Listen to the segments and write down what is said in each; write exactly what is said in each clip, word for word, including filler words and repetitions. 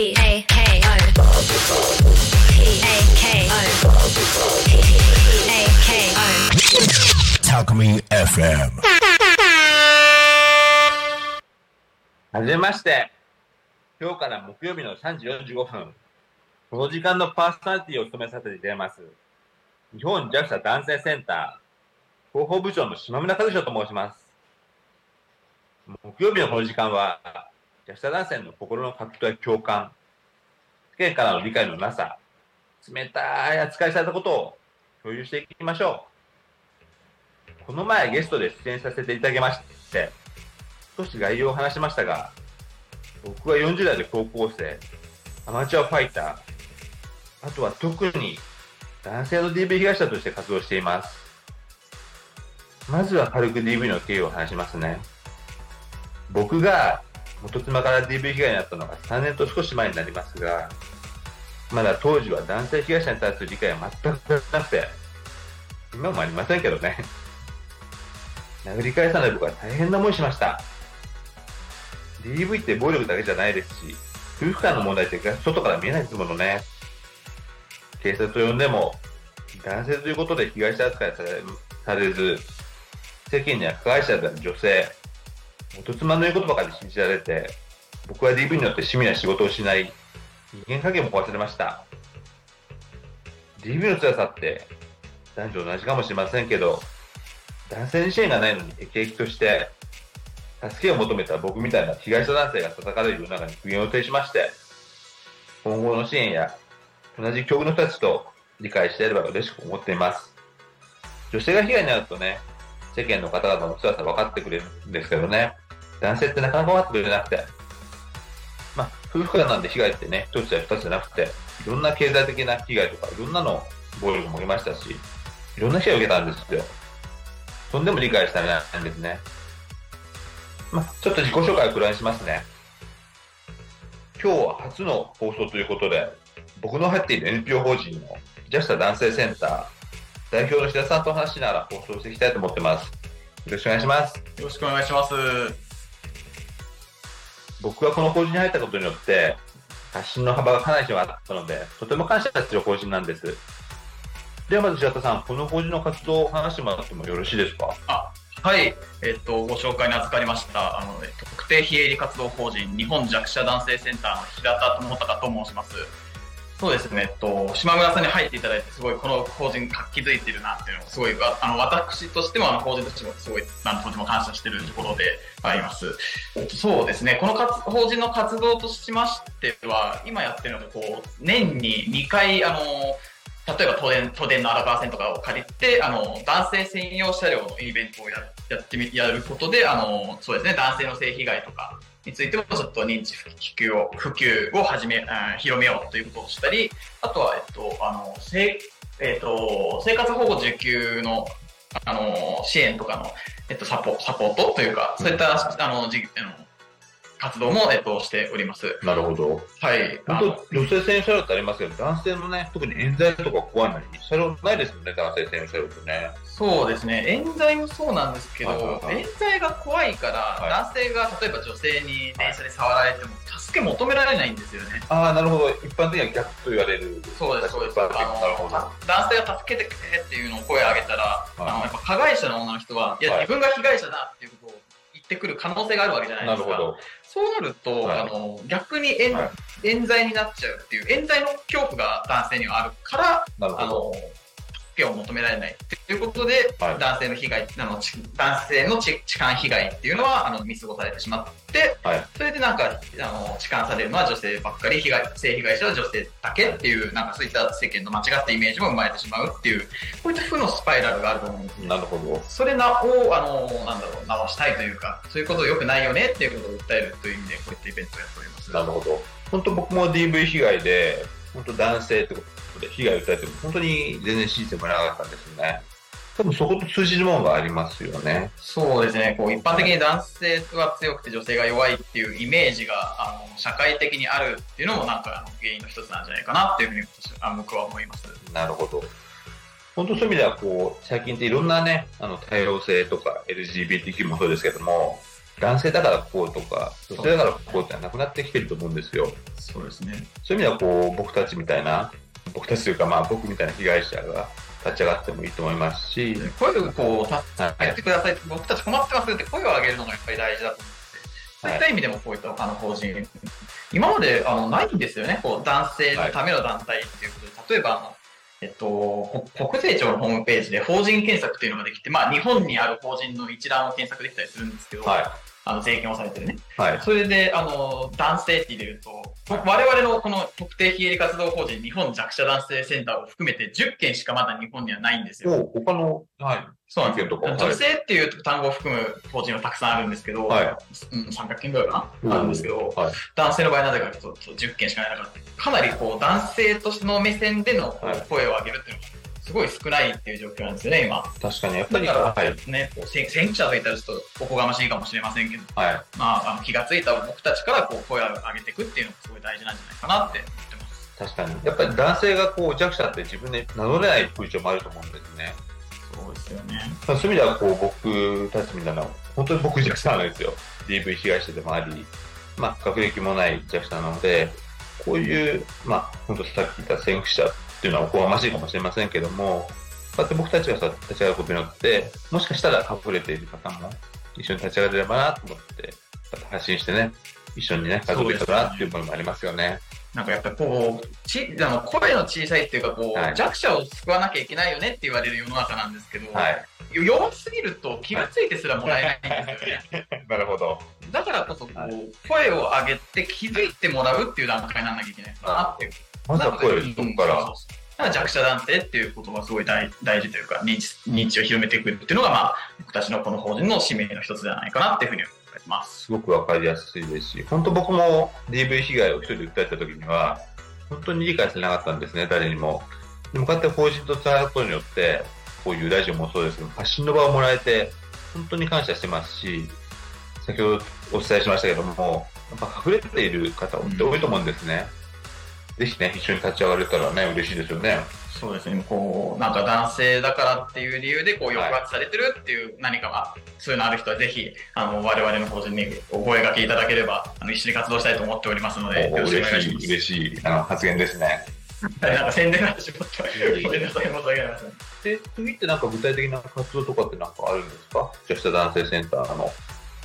T A K O. T A K O. T A K O. Takumi エフエム。はじめまして。今日から木曜日のさんじよんじゅうごふん、この時間のパーソナリティを務めさせていただきます。日本ジャクサ男性センター広報部長の島村和人と申します。木曜日のこの時間は、ジャクサ男性の心の活気と共感、世間からの理解のなさ、冷たい扱いされたことを共有していきましょう。この前ゲストで出演させていただきまして、少し概要を話しましたが、僕はよんじゅうだいで高校生、アマチュアファイター、あとは特に男性の ディーブイ 被害者として活動しています。まずは軽く ディーブイ の経緯を話しますね。僕が元妻から ディーブイ 被害になったのがさんねんと少し前になりますが、まだ当時は男性被害者に対する理解は全くなくて、今もありませんけどね。殴り返さない僕は大変な思いしました。ディーブイ って暴力だけじゃないですし、夫婦間の問題って外から見えないですものね。警察を呼んでも、男性ということで被害者扱いされず、世間には加害者である女性、元妻の言うことばかり信じられて、僕は ディーブイ によって趣味や仕事を失い、人間関係も壊されました。ディーブイ の辛さって、男女同じかもしれませんけど、男性に支援がないのに駅々として、助けを求めた僕みたいな被害者男性が叩かれる世の中に苦言を呈しまして、今後の支援や同じ境遇の人たちと理解していれば嬉しく思っています。女性が被害に遭うとね、世間の方々の辛さ分かってくれるんですけどね、男性ってなかなか分かってくれなくて、まあ夫婦間なんで被害ってね、一つや二つじゃなくて、いろんな経済的な被害とか、いろんなの暴力もありましたし、いろんな被害を受けたんですよ。そんでも理解したらないんですね。まあ、ちょっと自己紹介をくらいしますね。今日は初の放送ということで、僕の入っている エヌピーオー 法人のジャクサ男性センター代表の志田さんと話しながら放送していきたいと思ってます。よろしくお願いします。よろしくお願いします。僕はこの法人に入ったことによって発信の幅がかなり広がったので、とても感謝する法人なんです。ではまず志田さん、この法人の活動を話してもらってもよろしいですか？あはい、えっと、ご紹介に預かりましたあの、えっと、特定非営利活動法人日本弱者男性センターの平田智孝と申します。そうですね、えっと、島村さんに入っていただいてすごいこの法人活気づいてるなっていうのをすごいあの私としてもあの法人としてもすごいなんとても感謝しているところであります。そうですね、この活法人の活動としましては今やってるのがこう年ににかいあの例えば都電、都電の荒川線とかを借りてあの男性専用車両のイベントを や, やってみやることであのそうですね、男性の性被害とかについてもちょっと認知普及を普及を始め、うん、広めようということをしたり、あとは、えっとあのせえっと、生活保護受給 の, あの支援とかの、えっと、サポ、サポートというかそういった、うん、あのじあの活動も、えっと、しております。なるほど。はい。本当女性専用車両ってありますけど、男性のね、特に冤罪とか怖いのに車両ないですもんね、男性専用車両ってね。そうですね。冤罪もそうなんですけど、はいはいはい、冤罪が怖いから、はい、男性が例えば女性に電車で触られても、はい、助け求められないんですよね。ああ、なるほど。一般的には逆と言われる。そうですそうです。あの男性が助けてくれっていうのを声を上げたら、はい、あのやっぱ加害者の女の人は、いや、はい、自分が被害者だっていうことを言ってくる可能性があるわけじゃないですか。なるほど。そうなると、はい、あの逆に冤、はい、冤罪になっちゃうっていう冤罪の恐怖が男性にはあるからあの助けを求められないということで、はい、男性の被害あの男性の痴漢被害っていうのはあの見過ごされてしまって、はい、それでなんかあの痴漢されるのは女性ばっかり被害性被害者は女性だけっていうなんかそういった世間の間違ったイメージも生まれてしまうっていうこういった負のスパイラルがあると思うんです。なるほど。それをあのなんだろう直したいというかそういうこと良くないよねっていうことを訴えるという意味でこういったイベントをやっております。なるほど。本当僕も ディーブイ 被害で本当男性ってことで被害を訴えても本当に全然信じてもらえなかったんですよね。多分そこと通じるものがありますよね。そうですね、こう一般的に男性は強くて女性が弱いっていうイメージがあの社会的にあるっていうのもなんか原因の一つなんじゃないかなっていうふうに僕は思います。なるほど。本当そういう意味ではこう最近っていろんなねあの多様性とか エルジービーティーキュー もそうですけども男性だからこうとか女性だからこうってなくなってきてると思うんですよ。そうですね。そういう意味ではこう僕たちみたいな僕たちというかまあ僕みたいな被害者が立ち上がってもいいと思いますし、声をこう助けてください、はい、僕たち困ってますって声を上げるのがやっぱり大事だと思って、はい、そういった意味でもこういったあの法人今まであのないんですよね。こう男性のための団体っていうことで、はい、例えばえっと、国税庁のホームページで法人検索というのができて、まあ、日本にある法人の一覧を検索できたりするんですけど、はい、あの税金をされてるね、はい、それであの男性って入れると、はい、我々のこの特定非営利活動法人日本弱者男性センターを含めてじゅっけんしかまだ日本にはないんですよ。お他の、はい、そうなんですよ。女性っていう単語を含む法人はたくさんあるんですけど、はいうん、さんびゃっけんぐらいかな、うん、あるんですけど、はい、男性の場合なぜかとじゅっけんしかない中でかなりこう男性としての目線での声を上げるっていうのがすごい少ないっていう状況なんですよね今。確かにやっぱりだからですね、はい、先駆者といったらちょっとおこがましいかもしれませんけど、はいまあ、あの気がついた僕たちからこう声を上げていくっていうのがすごい大事なんじゃないかなって思ってます。確かにやっぱり男性がこう弱者って自分で名乗れない風潮もあると思うんですね。そうですよね。そういう意味ではこう僕たちみたいな本当に僕弱者なんですよ。 ディーブイ 被害者でもあり、まあ、学歴もない弱者なのでこういう、まあ、本当さっき言った先駆者っていうのはおこがましいかもしれませんけども、こうやって僕たちが立ち上がることによってもしかしたら隠れている方も一緒に立ち上がれればなと思って発信してね、一緒にね家族でいたなっていうものもありますよね。なんかやっぱりこうちあの声の小さいっていうかこう、はい、弱者を救わなきゃいけないよねって言われる世の中なんですけど、はい、弱すぎると気がついてすらもらえないんですよね、はい、なるほど。だからこそこう、はい、声を上げて気づいてもらうっていう段階にならなきゃいけないかなっていう、はいまずは声そこから、うん、そうそうそう弱者男性っていうことがすごい 大, 大事というか認知、認知を広めていくっていうのが、まあ、僕たちのこの法人の使命の一つじゃないかなっていうふうに思います。すごくわかりやすいですし、本当僕も ディーブイ 被害を一人で訴えた時には本当に理解してなかったんですね、誰にも。でもこうやって法人とつながることによってこういうラジオもそうですけど発信の場をもらえて本当に感謝してますし、先ほどお伝えしましたけどもやっぱ隠れている方って多いと思うんですね、うんぜひね、一緒に立ち上がれたらね、嬉しいですよね。そうですね、こう、なんか男性だからっていう理由で、こう、抑圧されてるっていう何かが、そういうのある人は、ぜひ、あの、我々の法人にお声掛けいただければ、あの一緒に活動したいと思っておりますので、よろしくお願いします。嬉しい、嬉しい、あの、発言ですね。なんか宣伝が始まっては、ごめんなさい、申し訳ありません。で、次ってなんか具体的な活動とかってなんかあるんですか？女子男性センターの。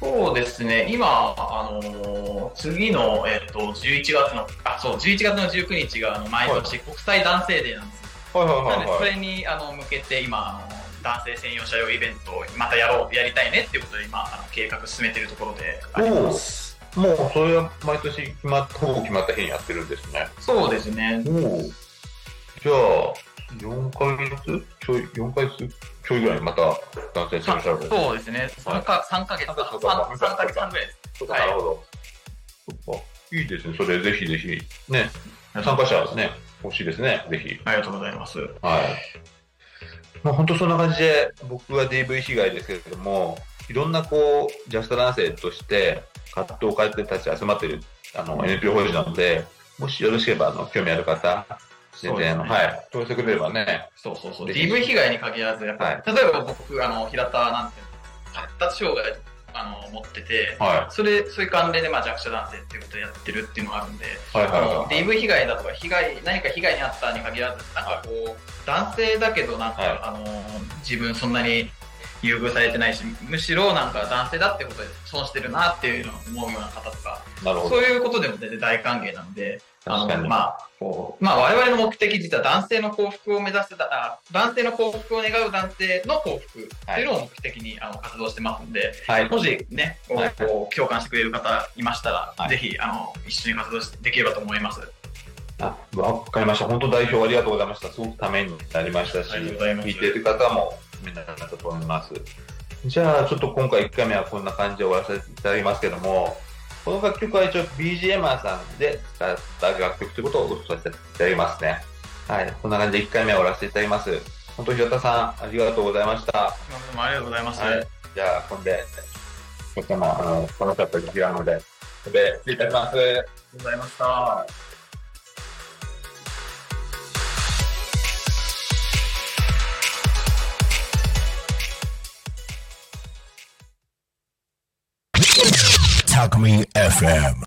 そうですね、今、あのー、次の、えー、と11月のあそうじゅういちがつのじゅうくにちがあの毎年国際男性デーなんですよ、はいはいはいはい、それにあの向けて今あの男性専用車両イベントをまたやろうやりたいねっていうことで今あの計画進めているところであります。もうそれは毎年決まっほぼ決まった日にやってるんですね。そうですね。おじゃあよんかげつちょいよんかげつちょいぐらいまた男性専用車両そうですねさんかげつはんぐらいです、はい、なるほど、はい、いいですね。それぜひぜひね参加者ね欲しいですね。ぜひありがとうございます、はいまあ、本当そんな感じで僕は ディーブイ 被害ですけれどもいろんなこう弱者男性として葛藤を抱えてたち集まっているあの エヌピーオー 法人なのでもしよろしければあの興味ある方全然、ね、はい、通してくれればね。そうそうそう。ディーブイ 被害に限らず、やっぱ、はい、例えば僕あの平田なんて発達障害あの持ってて、はい、それそういう関連でまあ弱者男性っていうことをやってるっていうのがあるんで、はいはいはいはい、ディーブイ 被害だとか被害何か被害にあったに限らず、なんかこう、はい、男性だけどなんか、はい、あの自分そんなに優遇されてないし、むしろなんか男性だってことで損してるなっていうのを思うような方とか、そういうことでも全然大歓迎なので。あのまあこうまあ、我々の目的実は男性の幸福を目指すだ男性の幸福を願う男性の幸福というのを目的に、はい、あの活動してますので、はい、もし、ねはい、こう共感してくれる方いましたら、はい、ぜひあの一緒に活動できればと思います。あわかりました。本当代表ありがとうございました。すごくためになりましたし聞いている方もみんなだったと思います。じゃあちょっと今回いっかいめはこんな感じで終わらせていただきますけどもこの楽曲は一応 ビージーエムアール さんで使った楽曲ということをご紹介させていただきますね。はい、こんな感じでいっかいめは終わらせていただきます。本当平田さんありがとうございました。どうもありがとうございます。はい、じゃあ今でこちらもあのこのチャットに切らのでこれで失礼いたします。ありがとうございました。タクミエフエム。